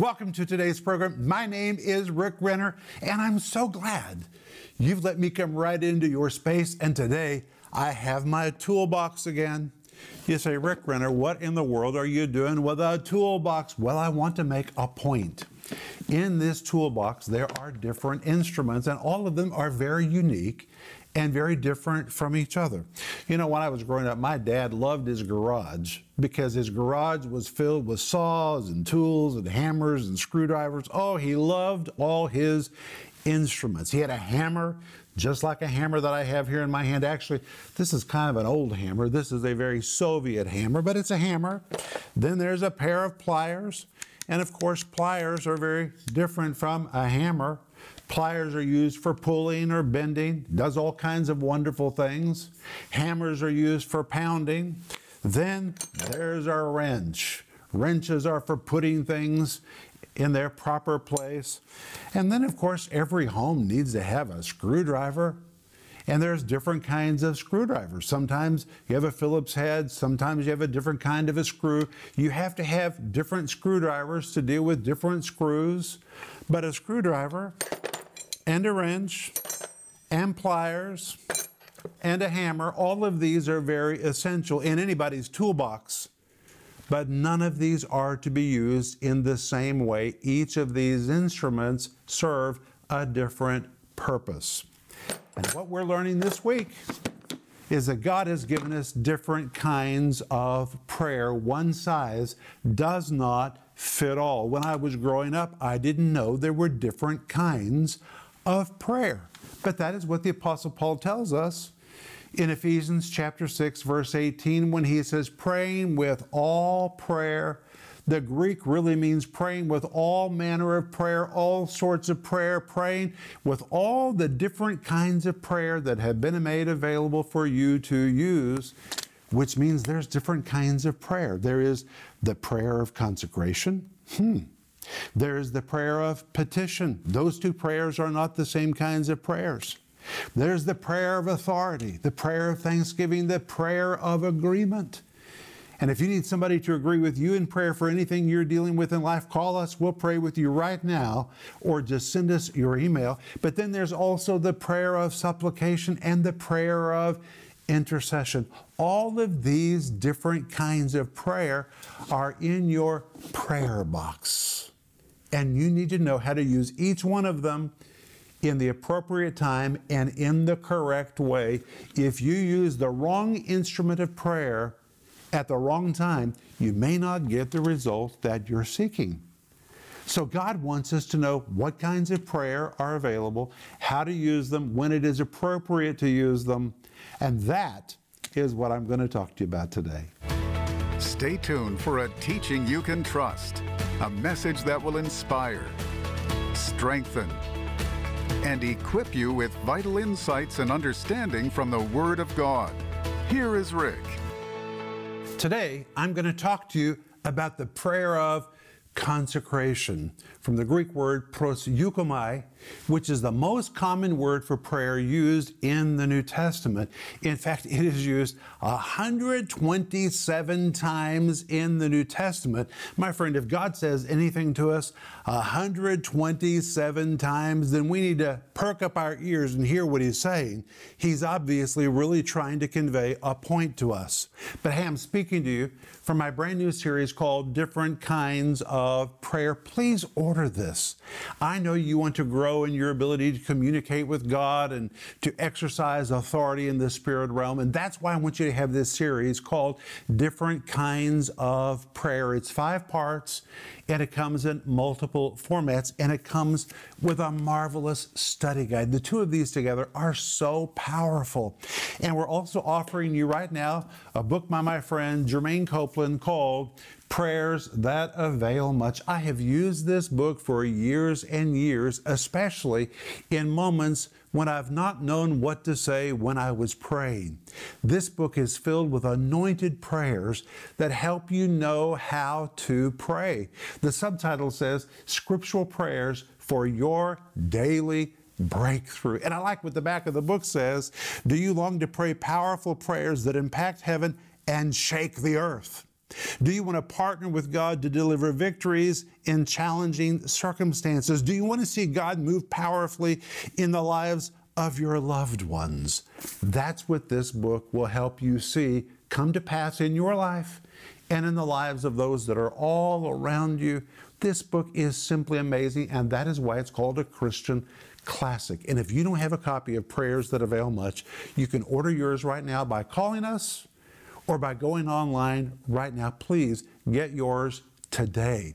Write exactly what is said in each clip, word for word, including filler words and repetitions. Welcome to today's program. My name is Rick Renner, and I'm so glad you've let me come right into your space. And today I have my toolbox again. You say, Rick Renner, what in the world are you doing with a toolbox? Well, I want to make a point. In this toolbox, there are different instruments, and all of them are very unique and very different from each other. You know, when I was growing up, my dad loved his garage because his garage was filled with saws and tools and hammers and screwdrivers. Oh, he loved all his instruments. He had a hammer, just like a hammer that I have here in my hand. Actually, this is kind of an old hammer. This is a very Soviet hammer, but it's a hammer. Then there's a pair of pliers. And of course, pliers are very different from a hammer. Pliers are used for pulling or bending, does all kinds of wonderful things. Hammers are used for pounding. Then there's our wrench. Wrenches are for putting things in their proper place. And then, of course, every home needs to have a screwdriver. And there's different kinds of screwdrivers. Sometimes you have a Phillips head, sometimes you have a different kind of a screw. You have to have different screwdrivers to deal with different screws. But a screwdriver and a wrench and pliers and a hammer, all of these are very essential in anybody's toolbox. But none of these are to be used in the same way. Each of these instruments serve a different purpose. And what we're learning this week is that God has given us different kinds of prayer. One size does not fit all. When I was growing up, I didn't know there were different kinds of prayer. But that is what the Apostle Paul tells us in Ephesians chapter six, verse eighteen, when he says, praying with all prayer. The Greek really means praying with all manner of prayer, all sorts of prayer, praying with all the different kinds of prayer that have been made available for you to use, which means there's different kinds of prayer. There is the prayer of consecration. Hmm. There is the prayer of petition. Those two prayers are not the same kinds of prayers. There's the prayer of authority, the prayer of thanksgiving, the prayer of agreement. And if you need somebody to agree with you in prayer for anything you're dealing with in life, call us. We'll pray with you right now, or just send us your email. But then there's also the prayer of supplication and the prayer of intercession. All of these different kinds of prayer are in your prayer box. And you need to know how to use each one of them in the appropriate time and in the correct way. If you use the wrong instrument of prayer at the wrong time, you may not get the result that you're seeking. So God wants us to know what kinds of prayer are available, how to use them, when it is appropriate to use them. And that is what I'm going to talk to you about today. Stay tuned for a teaching you can trust, a message that will inspire, strengthen, and equip you with vital insights and understanding from the Word of God. Here is Rick. Today, I'm going to talk to you about the prayer of consecration, from the Greek word proseuchomai, which is the most common word for prayer used in the New Testament. In fact, it is used one hundred twenty-seven times in the New Testament. My friend, if God says anything to us one hundred twenty-seven times, then we need to perk up our ears and hear what He's saying. He's obviously really trying to convey a point to us. But hey, I'm speaking to you from my brand new series called Different Kinds of Prayer. Please order this. I know you want to grow in your ability to communicate with God and to exercise authority in the spirit realm. And that's why I want you to have this series called Different Kinds of Prayer. It's five parts, and it comes in multiple formats, and it comes with a marvelous study guide. The two of these together are so powerful. And we're also offering you right now a book by my friend Germaine Copeland called Prayers That Avail Much. I have used this book for years and years, especially in moments when I've not known what to say when I was praying. This book is filled with anointed prayers that help you know how to pray. The subtitle says, Scriptural Prayers for Your Daily Breakthrough. And I like what the back of the book says. Do you long to pray powerful prayers that impact heaven and shake the earth? Do you want to partner with God to deliver victories in challenging circumstances? Do you want to see God move powerfully in the lives of your loved ones? That's what this book will help you see come to pass in your life and in the lives of those that are all around you. This book is simply amazing, and that is why it's called a Christian classic. And if you don't have a copy of Prayers That Avail Much, you can order yours right now by calling us or by going online right now. Please get yours today.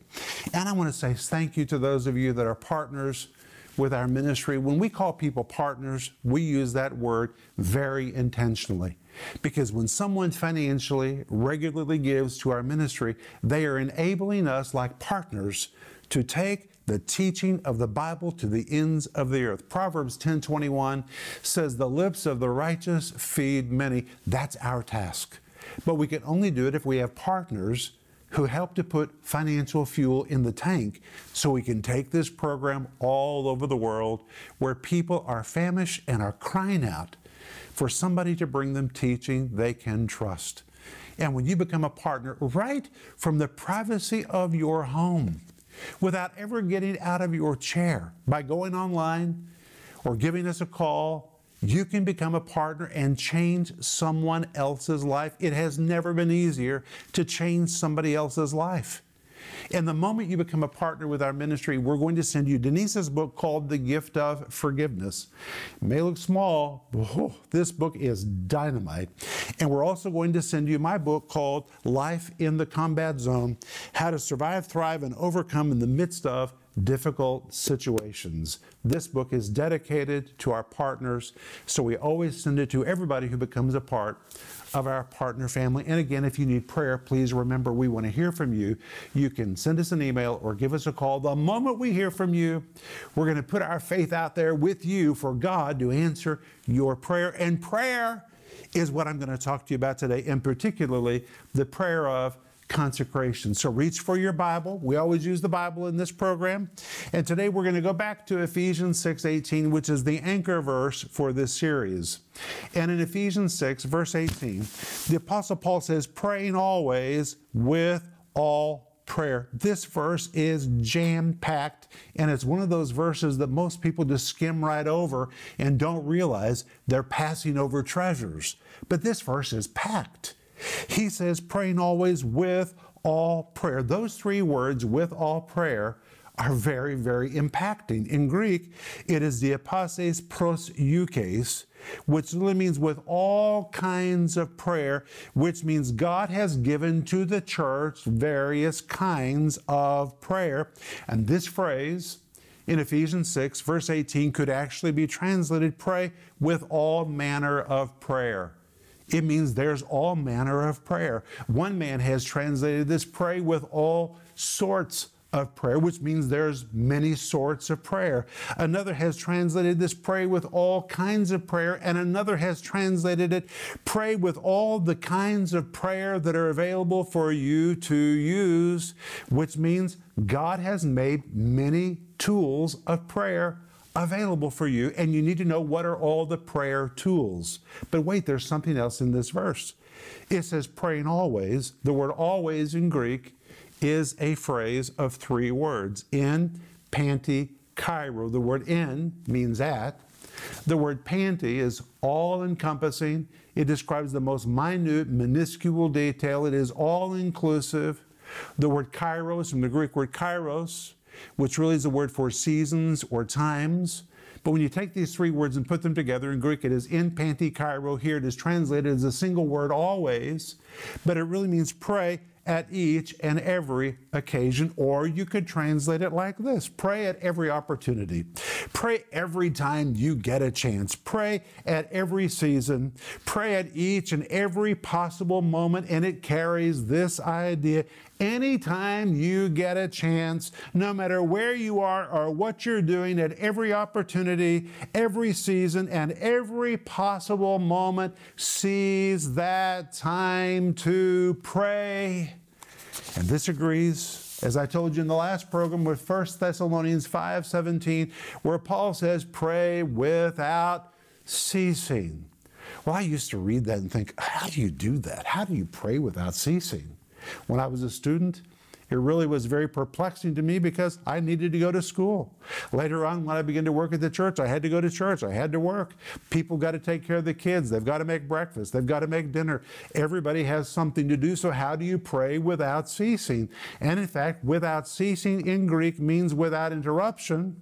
And I want to say thank you to those of you that are partners with our ministry. When we call people partners, we use that word very intentionally, because when someone financially regularly gives to our ministry, they are enabling us like partners to take the teaching of the Bible to the ends of the earth. Proverbs ten twenty-one says, "The lips of the righteous feed many." That's our task. But we can only do it if we have partners who help to put financial fuel in the tank so we can take this program all over the world where people are famished and are crying out for somebody to bring them teaching they can trust. And when you become a partner right from the privacy of your home, without ever getting out of your chair, by going online or giving us a call, you can become a partner and change someone else's life. It has never been easier to change somebody else's life. And the moment you become a partner with our ministry, we're going to send you Denise's book called The Gift of Forgiveness. It may look small, but oh, this book is dynamite. And we're also going to send you my book called Life in the Combat Zone: How to Survive, Thrive, and Overcome in the Midst of Difficult Situations. This book is dedicated to our partners, so we always send it to everybody who becomes a part of our partner family. And again, if you need prayer, please remember we want to hear from you. You can send us an email or give us a call. The moment we hear from you, we're going to put our faith out there with you for God to answer your prayer. And prayer is what I'm going to talk to you about today, and particularly the prayer of consecration. So reach for your Bible. We always use the Bible in this program. And today we're going to go back to Ephesians six eighteen, which is the anchor verse for this series. And in Ephesians six, verse eighteen, the Apostle Paul says, "Praying always with all prayer." This verse is jam-packed, and it's one of those verses that most people just skim right over and don't realize they're passing over treasures. But this verse is packed. He says, praying always with all prayer. Those three words, with all prayer, are very, very impacting. In Greek, it is the apases pros eukes, which literally means with all kinds of prayer, which means God has given to the church various kinds of prayer. And this phrase in Ephesians six, verse eighteen, could actually be translated, pray with all manner of prayer. It means there's all manner of prayer. One man has translated this, pray with all sorts of prayer, which means there's many sorts of prayer. Another has translated this, pray with all kinds of prayer. And another has translated it, pray with all the kinds of prayer that are available for you to use, which means God has made many tools of prayer available for you, and you need to know what are all the prayer tools. But wait, there's something else in this verse. It says praying always. The word always in Greek is a phrase of three words. In, panti kairos. The word in means at. The word panti is all-encompassing. It describes the most minute, minuscule detail. It is all-inclusive. The word kairos, from the Greek word kairos, which really is a word for seasons or times. But when you take these three words and put them together, in Greek it is in panti kairo. Here it is translated as a single word, always, but it really means pray at each and every occasion. Or you could translate it like this, pray at every opportunity. Pray every time you get a chance. Pray at every season. Pray at each and every possible moment. And it carries this idea, anytime you get a chance, no matter where you are or what you're doing, at every opportunity, every season, and every possible moment, seize that time to pray. And this agrees, as I told you in the last program, with First Thessalonians five seventeen, where Paul says, pray without ceasing. Well, I used to read that and think, how do you do that? How do you pray without ceasing? When I was a student, it really was very perplexing to me because I needed to go to school. Later on, when I began to work at the church, I had to go to church. I had to work. People got to take care of the kids. They've got to make breakfast. They've got to make dinner. Everybody has something to do. So how do you pray without ceasing? And in fact, without ceasing in Greek means without interruption,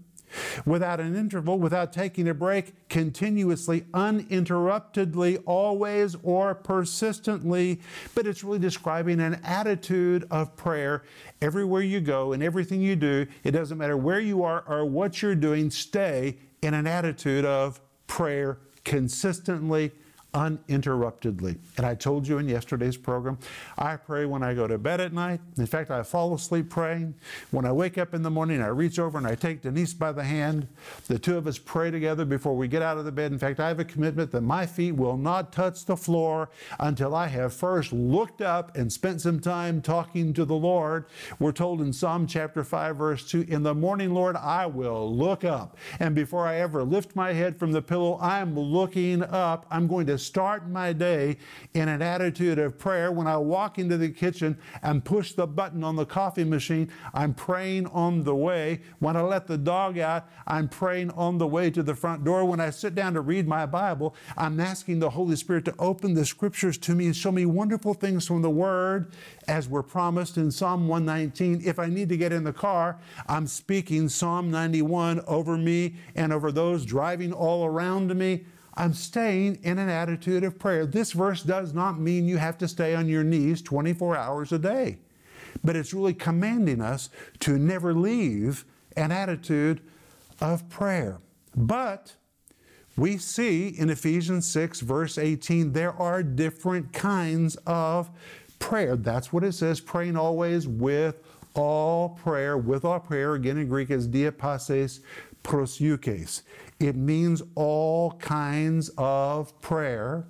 without an interval, without taking a break, continuously, uninterruptedly, always, or persistently. But it's really describing an attitude of prayer everywhere you go and everything you do. It doesn't matter where you are or what you're doing, stay in an attitude of prayer consistently, uninterruptedly. And I told you in yesterday's program, I pray when I go to bed at night. In fact, I fall asleep praying. When I wake up in the morning, I reach over and I take Denise by the hand. The two of us pray together before we get out of the bed. In fact, I have a commitment that my feet will not touch the floor until I have first looked up and spent some time talking to the Lord. We're told in Psalm chapter five, verse two, in the morning, Lord, I will look up. And before I ever lift my head from the pillow, I'm looking up. I'm going to start my day in an attitude of prayer. When I walk into the kitchen and push the button on the coffee machine, I'm praying on the way. When I let the dog out, I'm praying on the way to the front door. When I sit down to read my Bible, I'm asking the Holy Spirit to open the Scriptures to me and show me wonderful things from the Word, as we're promised in Psalm one nineteen. If I need to get in the car, I'm speaking Psalm ninety-one over me and over those driving all around me. I'm staying in an attitude of prayer. This verse does not mean you have to stay on your knees twenty-four hours a day, but it's really commanding us to never leave an attitude of prayer. But we see in Ephesians six, verse eighteen, there are different kinds of prayer. That's what it says, praying always with all prayer. With all prayer, again in Greek, is apases pros eukes. It means all kinds of prayer.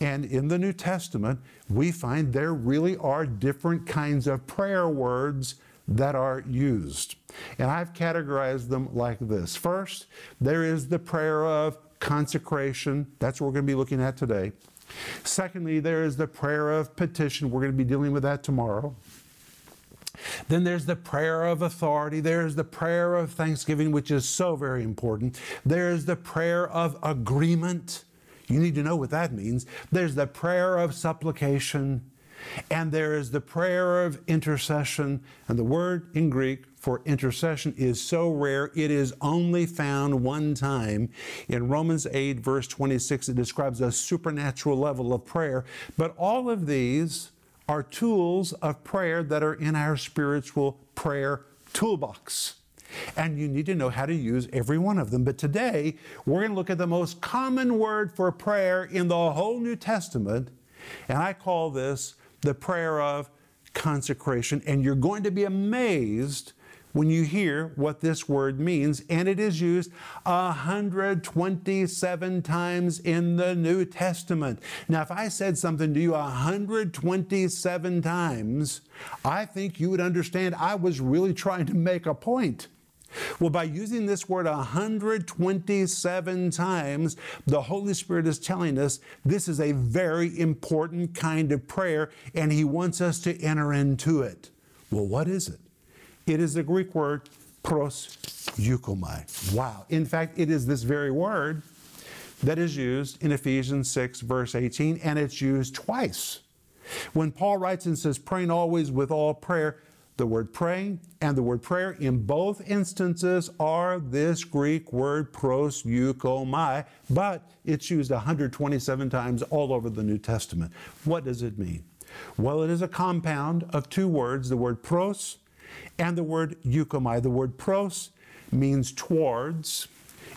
And in the New Testament, we find there really are different kinds of prayer words that are used. And I've categorized them like this. First, there is the prayer of consecration. That's what we're going to be looking at today. Secondly, there is the prayer of petition. We're going to be dealing with that tomorrow. Then there's the prayer of authority. There's the prayer of thanksgiving, which is so very important. There's the prayer of agreement. You need to know what that means. There's the prayer of supplication. And there is the prayer of intercession. And the word in Greek for intercession is so rare, it is only found one time. In Romans eight, verse twenty-six, it describes a supernatural level of prayer. But all of these are tools of prayer that are in our spiritual prayer toolbox. And you need to know how to use every one of them. But today, we're going to look at the most common word for prayer in the whole New Testament. And I call this the prayer of consecration. And you're going to be amazed when you hear what this word means, and it is used one hundred twenty-seven times in the New Testament. Now, if I said something to you one hundred twenty-seven times, I think you would understand I was really trying to make a point. Well, by using this word one hundred twenty-seven times, the Holy Spirit is telling us this is a very important kind of prayer, and He wants us to enter into it. Well, what is it? It is the Greek word proseuchomai. Wow. In fact, it is this very word that is used in Ephesians six, verse eighteen, and it's used twice. When Paul writes and says, praying always with all prayer, the word praying and the word prayer in both instances are this Greek word proseuchomai, but it's used one hundred twenty-seven times all over the New Testament. What does it mean? Well, it is a compound of two words, the word pros and the word euchomai. The word pros means towards.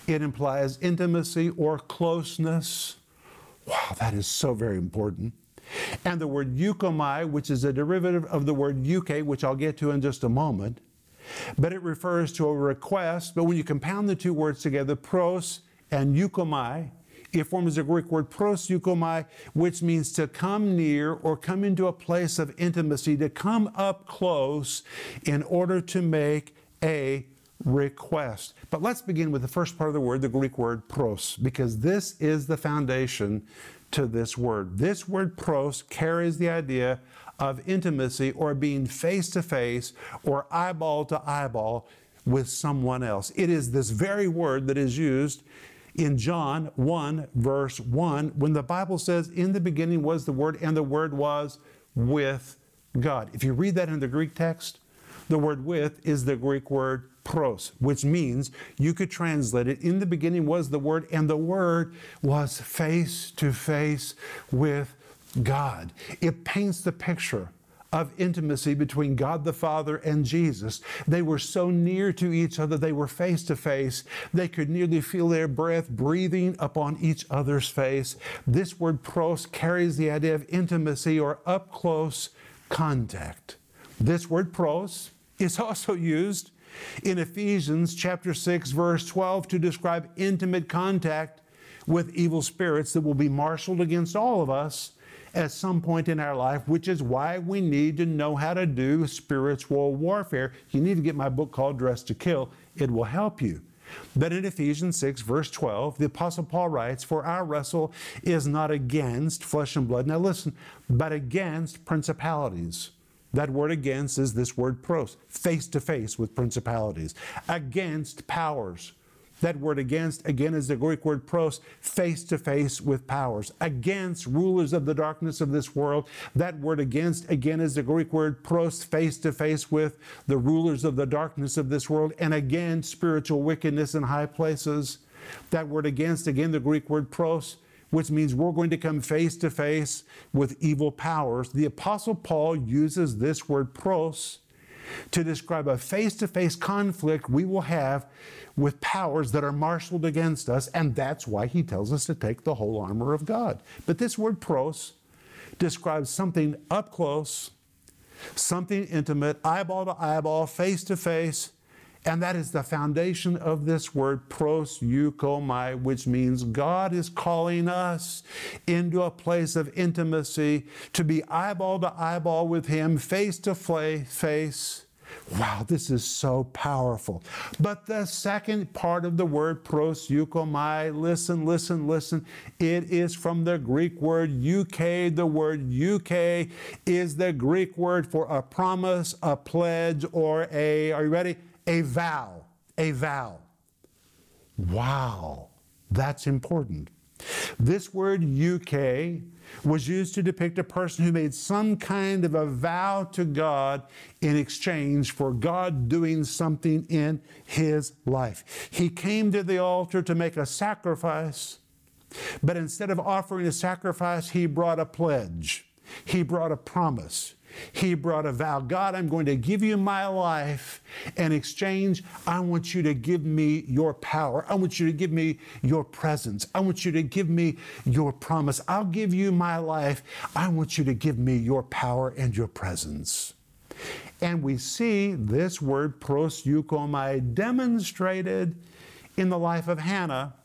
It implies intimacy or closeness. Wow, that is so very important. And the word euchomai, which is a derivative of the word euche, which I'll get to in just a moment, but it refers to a request. But when you compound the two words together, pros and euchomai, it forms the Greek word proseuchomai, which means to come near or come into a place of intimacy, to come up close in order to make a request. But let's begin with the first part of the word, the Greek word pros, because this is the foundation to this word. This word pros carries the idea of intimacy or being face to face or eyeball to eyeball with someone else. It is this very word that is used in John one, verse one, when the Bible says, in the beginning was the Word, and the Word was with God. If you read that in the Greek text, the word with is the Greek word pros, which means you could translate it, in the beginning was the Word, and the Word was face to face with God. It paints the picture of intimacy between God the Father and Jesus. They were so near to each other, they were face to face. They could nearly feel their breath breathing upon each other's face. This word pros carries the idea of intimacy or up-close contact. This word pros is also used in Ephesians chapter six, verse twelve to describe intimate contact with evil spirits that will be marshaled against all of us at some point in our life, which is why we need to know how to do spiritual warfare. You need to get my book called Dressed to Kill. It will help you. But in Ephesians six, verse twelve, the Apostle Paul writes, for our wrestle is not against flesh and blood. Now listen, but against principalities. That word against is this word pros, face to face with principalities. Against powers. That word against, again, is the Greek word pros, face to face with powers. Against rulers of the darkness of this world. That word against, again, is the Greek word pros, face to face with the rulers of the darkness of this world. And again, spiritual wickedness in high places. That word against, again, the Greek word pros, which means we're going to come face to face with evil powers. The Apostle Paul uses this word pros to describe a face-to-face conflict we will have with powers that are marshaled against us, and that's why he tells us to take the whole armor of God. But this word pros describes something up close, something intimate, eyeball to eyeball, face to face, and that is the foundation of this word proseuchomai, which means God is calling us into a place of intimacy to be eyeball to eyeball with Him, face to face. Wow, this is so powerful. But the second part of the word proseuchomai, listen, listen, listen, it is from the Greek word euche. The word euche is the Greek word for a promise, a pledge, or a, are you ready? A vow, a vow. Wow, that's important. This word euche was used to depict a person who made some kind of a vow to God in exchange for God doing something in his life. He came to the altar to make a sacrifice, but instead of offering a sacrifice, he brought a pledge. He brought a promise. He brought a vow. God, I'm going to give you my life. In exchange, I want you to give me your power. I want you to give me your presence. I want you to give me your promise. I'll give you my life. I want you to give me your power and your presence. And we see this word proseuchomai demonstrated in the life of Hannah,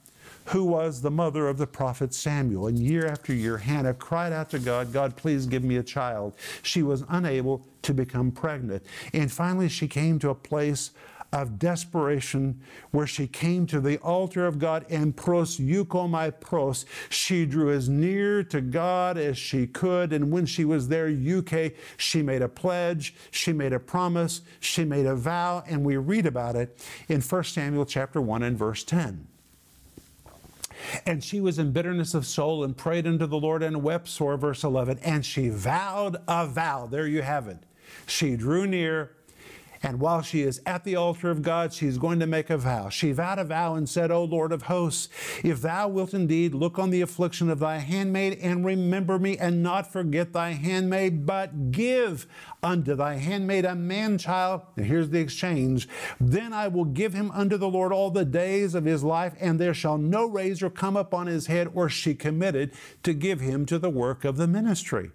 who was the mother of the prophet Samuel. And year after year, Hannah cried out to God, God, please give me a child. She was unable to become pregnant. And finally, she came to a place of desperation where she came to the altar of God and proseuchomai pros. She drew as near to God as she could. And when she was there, euche, she made a pledge, she made a promise, she made a vow. And we read about it in First Samuel chapter one and verse ten. And she was in bitterness of soul and prayed unto the Lord and wept sore, verse eleven. And she vowed a vow. There you have it. She drew near, and while she is at the altar of God, she's going to make a vow. She vowed a vow and said, O Lord of hosts, if thou wilt indeed look on the affliction of thy handmaid and remember me and not forget thy handmaid, but give unto thy handmaid a man-child, and here's the exchange, then I will give him unto the Lord all the days of his life, and there shall no razor come upon his head, or she committed to give him to the work of the ministry.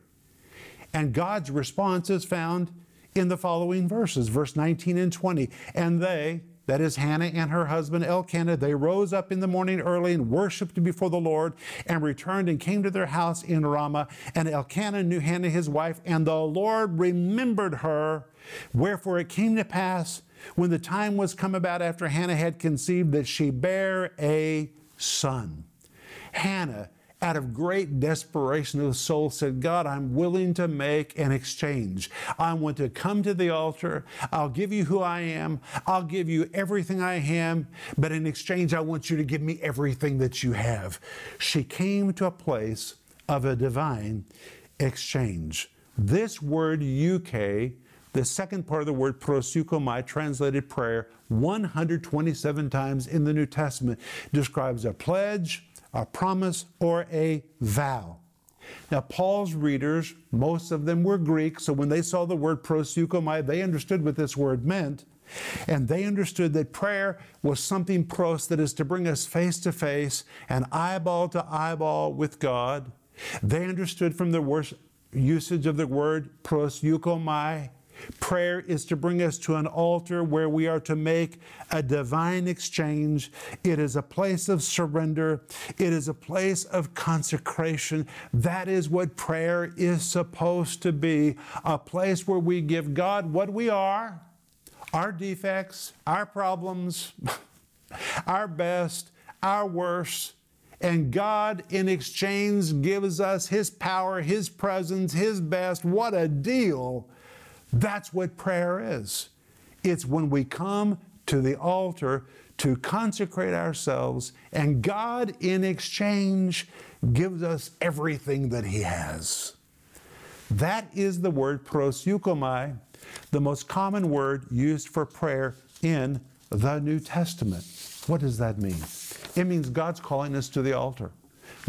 And God's response is found in the following verses, verse nineteen and twenty. And they, that is Hannah and her husband Elkanah, they rose up in the morning early and worshiped before the Lord and returned and came to their house in Ramah. And Elkanah knew Hannah his wife, and the Lord remembered her. Wherefore it came to pass, when the time was come about after Hannah had conceived, that she bare a son. Hannah out of great desperation of the soul, said, God, I'm willing to make an exchange. I want to come to the altar. I'll give you who I am. I'll give you everything I am. But in exchange, I want you to give me everything that you have. She came to a place of a divine exchange. This word euche, the second part of the word proseuchomai, translated prayer, one hundred twenty-seven times in the New Testament, describes a pledge, a promise, or a vow. Now, Paul's readers, most of them were Greek, so when they saw the word proseuchomai, they understood what this word meant, and they understood that prayer was something pros, that is to bring us face to face and eyeball to eyeball with God. They understood from the worst usage of the word proseuchomai, prayer is to bring us to an altar where we are to make a divine exchange. It is a place of surrender. It is a place of consecration. That is what prayer is supposed to be, a place where we give God what we are, our defects, our problems, our best, our worst. And God, in exchange, gives us His power, His presence, His best. What a deal! That's what prayer is. It's when we come to the altar to consecrate ourselves, and God, in exchange, gives us everything that He has. That is the word proseuchomai, the most common word used for prayer in the New Testament. What does that mean? It means God's calling us to the altar.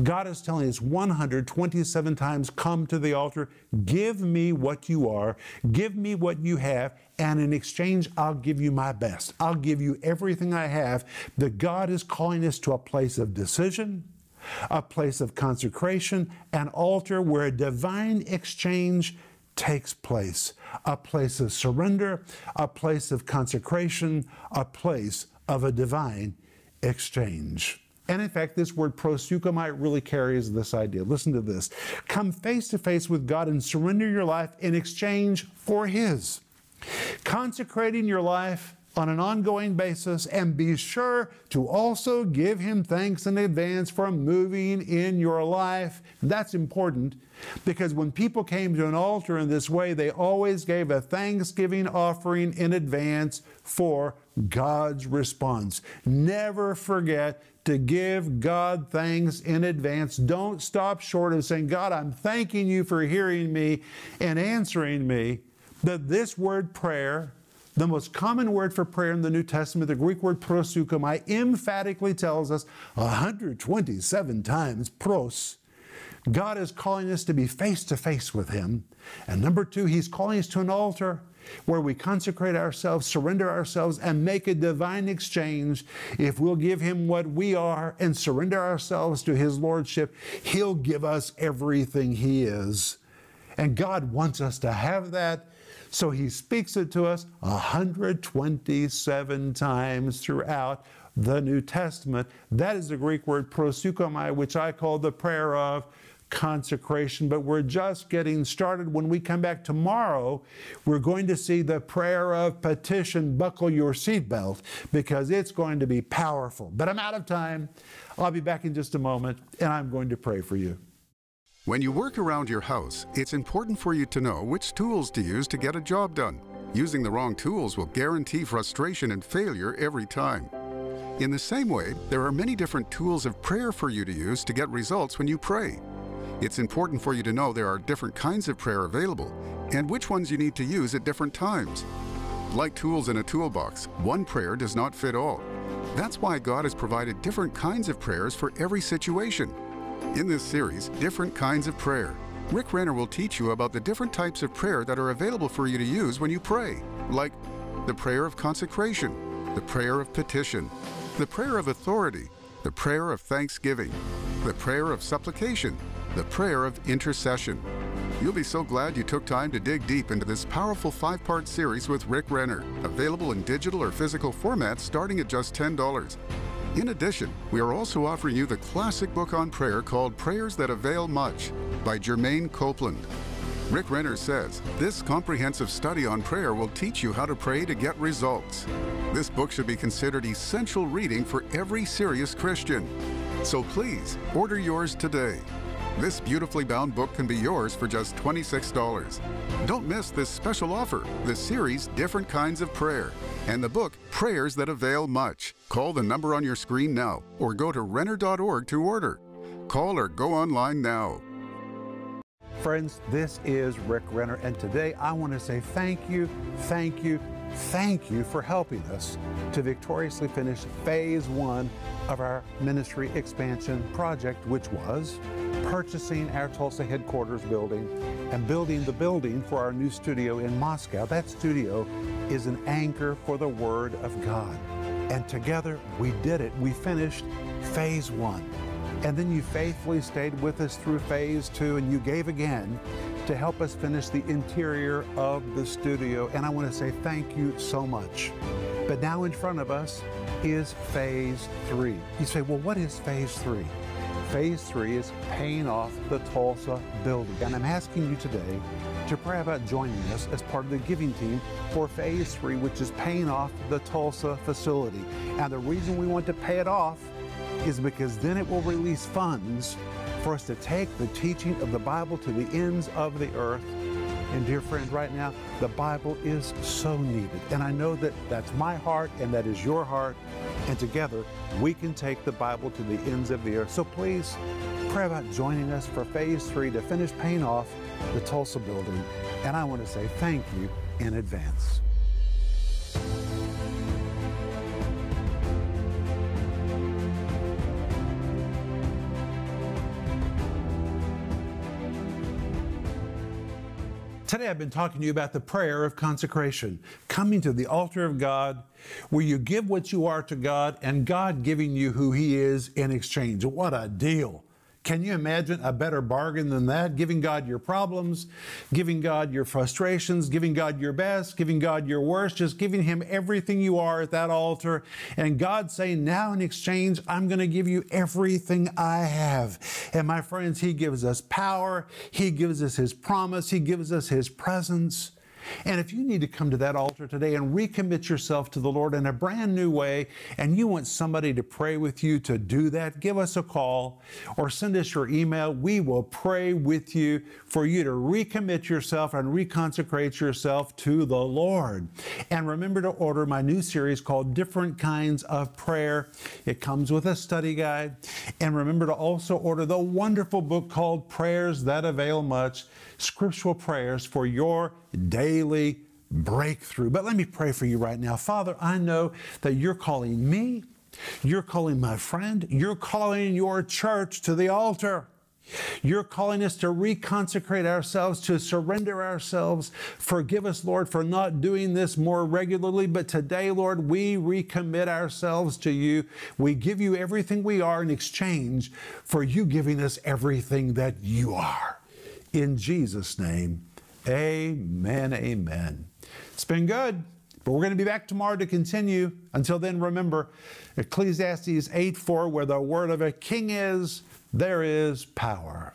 God is telling us one hundred twenty-seven times, come to the altar, give me what you are, give me what you have, and in exchange, I'll give you my best. I'll give you everything I have. That God is calling us to a place of decision, a place of consecration, an altar where a divine exchange takes place, a place of surrender, a place of consecration, a place of a divine exchange. And in fact, this word proseuchomai really carries this idea. Listen to this. Come face to face with God and surrender your life in exchange for His. Consecrating your life on an ongoing basis, and be sure to also give Him thanks in advance for moving in your life. That's important, because when people came to an altar in this way, they always gave a thanksgiving offering in advance for God's response. Never forget to give God thanks in advance. Don't stop short of saying, God, I'm thanking you for hearing me and answering me. But this word prayer, the most common word for prayer in the New Testament, the Greek word proseuchomai, emphatically tells us one hundred twenty-seven times pros. God is calling us to be face to face with Him. And number two, He's calling us to an altar where we consecrate ourselves, surrender ourselves, and make a divine exchange. If we'll give Him what we are and surrender ourselves to His lordship, He'll give us everything He is. And God wants us to have that. So He speaks it to us one hundred twenty-seven times throughout the New Testament. That is the Greek word proseuchomai, which I call the prayer of consecration. But we're just getting started. When we come back tomorrow, we're going to see the prayer of petition. Buckle your seatbelt, because it's going to be powerful. But I'm out of time. I'll be back in just a moment, and I'm going to pray for you. When you work around your house, it's important for you to know which tools to use to get a job done. Using the wrong tools will guarantee frustration and failure every time. In the same way, there are many different tools of prayer for you to use to get results when you pray. It's important for you to know there are different kinds of prayer available and which ones you need to use at different times. Like tools in a toolbox, one prayer does not fit all. That's why God has provided different kinds of prayers for every situation. In this series, Different Kinds of Prayer, Rick Renner will teach you about the different types of prayer that are available for you to use when you pray, like the prayer of consecration, the prayer of petition, the prayer of authority, the prayer of thanksgiving, the prayer of supplication, the prayer of intercession. You'll be so glad you took time to dig deep into this powerful five-part series with Rick Renner, available in digital or physical formats starting at just ten dollars. In addition, we are also offering you the classic book on prayer called Prayers That Avail Much by Germaine Copeland. Rick Renner says, this comprehensive study on prayer will teach you how to pray to get results. This book should be considered essential reading for every serious Christian. So please, order yours today. This beautifully bound book can be yours for just twenty-six dollars. Don't miss this special offer, the series Different Kinds of Prayer, and the book Prayers That Avail Much. Call the number on your screen now or go to renner dot org to order. Call or go online now. Friends, this is Rick Renner, and today I want to say thank you, thank you, thank you for helping us to victoriously finish phase one of our ministry expansion project, which was purchasing our Tulsa headquarters building and building the building for our new studio in Moscow. That studio is an anchor for the Word of God. And together we did it. We finished phase one. And then you faithfully stayed with us through phase two, and you gave again to help us finish the interior of the studio. And I want to say thank you so much. But now in front of us is phase three. You say, well, what is phase three? Phase three is paying off the Tulsa building. And I'm asking you today to pray about joining us as part of the giving team for phase three, which is paying off the Tulsa facility. And the reason we want to pay it off is because then it will release funds for us to take the teaching of the Bible to the ends of the earth. And dear friend, right now, the Bible is so needed. And I know that that's my heart and that is your heart. And together, we can take the Bible to the ends of the earth. So please pray about joining us for phase three to finish paying off the Tulsa building. And I want to say thank you in advance. Today I've been talking to you about the prayer of consecration, coming to the altar of God, where you give what you are to God and God giving you who He is in exchange. What a deal. Can you imagine a better bargain than that? Giving God your problems, giving God your frustrations, giving God your best, giving God your worst, just giving Him everything you are at that altar. And God saying, now in exchange, I'm going to give you everything I have. And my friends, He gives us power. He gives us His promise. He gives us His presence. And if you need to come to that altar today and recommit yourself to the Lord in a brand new way, and you want somebody to pray with you to do that, give us a call or send us your email. We will pray with you for you to recommit yourself and reconsecrate yourself to the Lord. And remember to order my new series called Different Kinds of Prayer. It comes with a study guide. And remember to also order the wonderful book called Prayers That Avail Much, Scriptural Prayers for Your Daily Breakthrough. But let me pray for you right now. Father, I know that You're calling me, You're calling my friend, You're calling Your church to the altar. You're calling us to reconsecrate ourselves, to surrender ourselves. Forgive us, Lord, for not doing this more regularly. But today, Lord, we recommit ourselves to You. We give You everything we are in exchange for You giving us everything that You are. In Jesus' name, amen, amen. It's been good, but we're going to be back tomorrow to continue. Until then, remember, Ecclesiastes eight four, where the word of a king is, there is power.